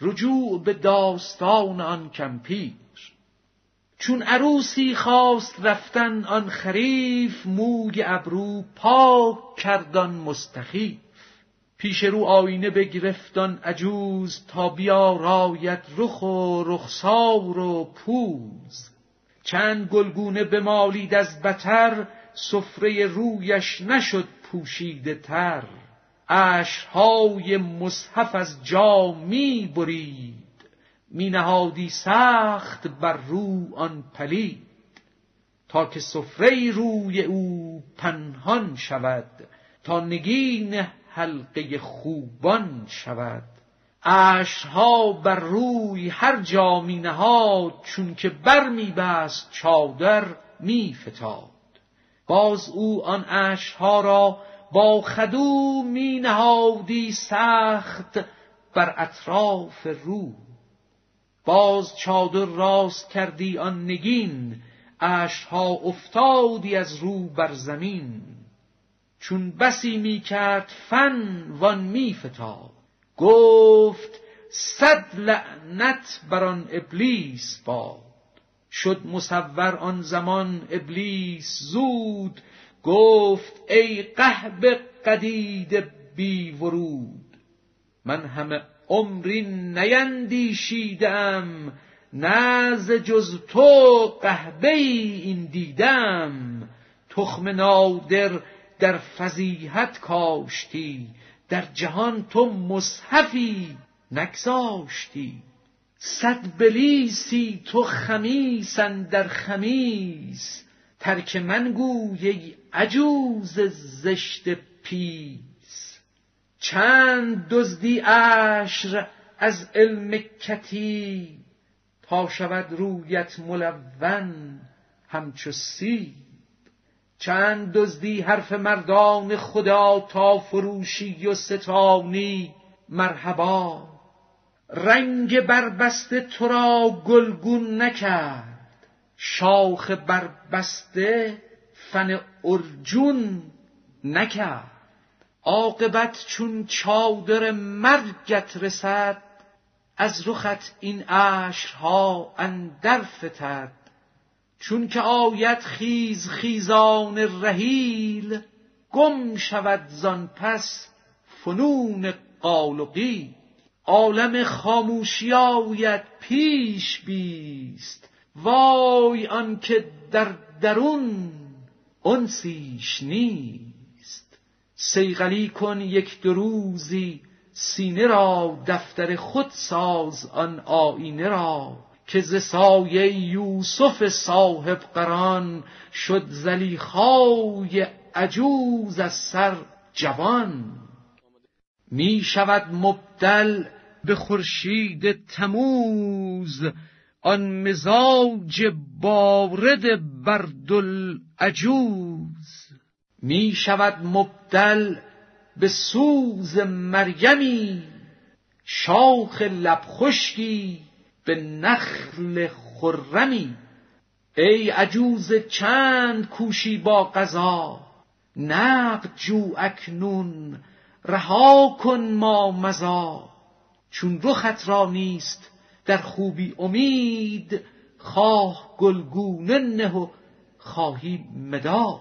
رجوع به داستان آن کمپیر. چون عروسی خواست رفتن آن خریف، موی ابرو پاک کردان مستخیف. پیش رو آینه بگرفتان عجوز، تا بیاراید رخ و رخسار و پوز. چند گلگونه بمالید از بتر، سفره رویش نشد پوشیده تر. اشکهای مصحف از جا می برید، می نهادی سخت بر رو آن پلید. تا که سفره روی او پنهان شود، تا نگین حلقه خوبان شود. اشکها بر روی هر جا می نهاد، چون که بر می بست چادر می فتاد. باز او آن اشکها را با خدو می نهادی سخت بر اطراف رو. باز چادر راست کردی آن نگین، اشکها افتادی از رو بر زمین. چون بسی می کرد فن وان می فتاد، گفت صد لعنت بر آن ابلیس باد. شد مصور آن زمان ابلیس زود، گفت ای قهب قدید بی ورود. من همه عمری نیندیشیدم، نه ز جز تو قحبه این دیدم. تخم نادر در فضیحت کاشتی، در جهان تو مصحفی نگذاشتی. صد بلیسی تو خمیس اندر خمیس، ترک من گوی ای عجوز زشت پیس. چند دزدی عشر از علم کتی، تا شود رویت ملون همچو سیب. چند دزدی حرف مردان خدا، تا فروشی و ستانی مرحبا. رنگ بربسته تو را گلگون نکرد، شاخ بربسته فن ارجون نکرد. عاقبت چون چادر مرگت رسد، از رخت این اشکها اندر فتد. چون که آید خیز خیزان رحیل، گم شود زان پس فنون قال و قیل. عالم خاموشی آید پیش بیست، وای آن که در درون انسیش نیست. صیقلی کن یک دو روزی سینه را، دفتر خود ساز آن آینه را. که ز سایه یوسف صاحب قران، شد زلیخای عجوز از سر جوان. می شود مبدل به خورشید تموز، آن مزاج بارد بردالعجوز. می شود مبدل به سوز مریمی، شاخ لبخشکی به نخل خرمی. ای عجوز چند کوشی با قضا، نقد جو اکنون رها کن ما مزا. چون رخت را نیست در خوبی امید، خواه گلگونه نه و خواهی مداد.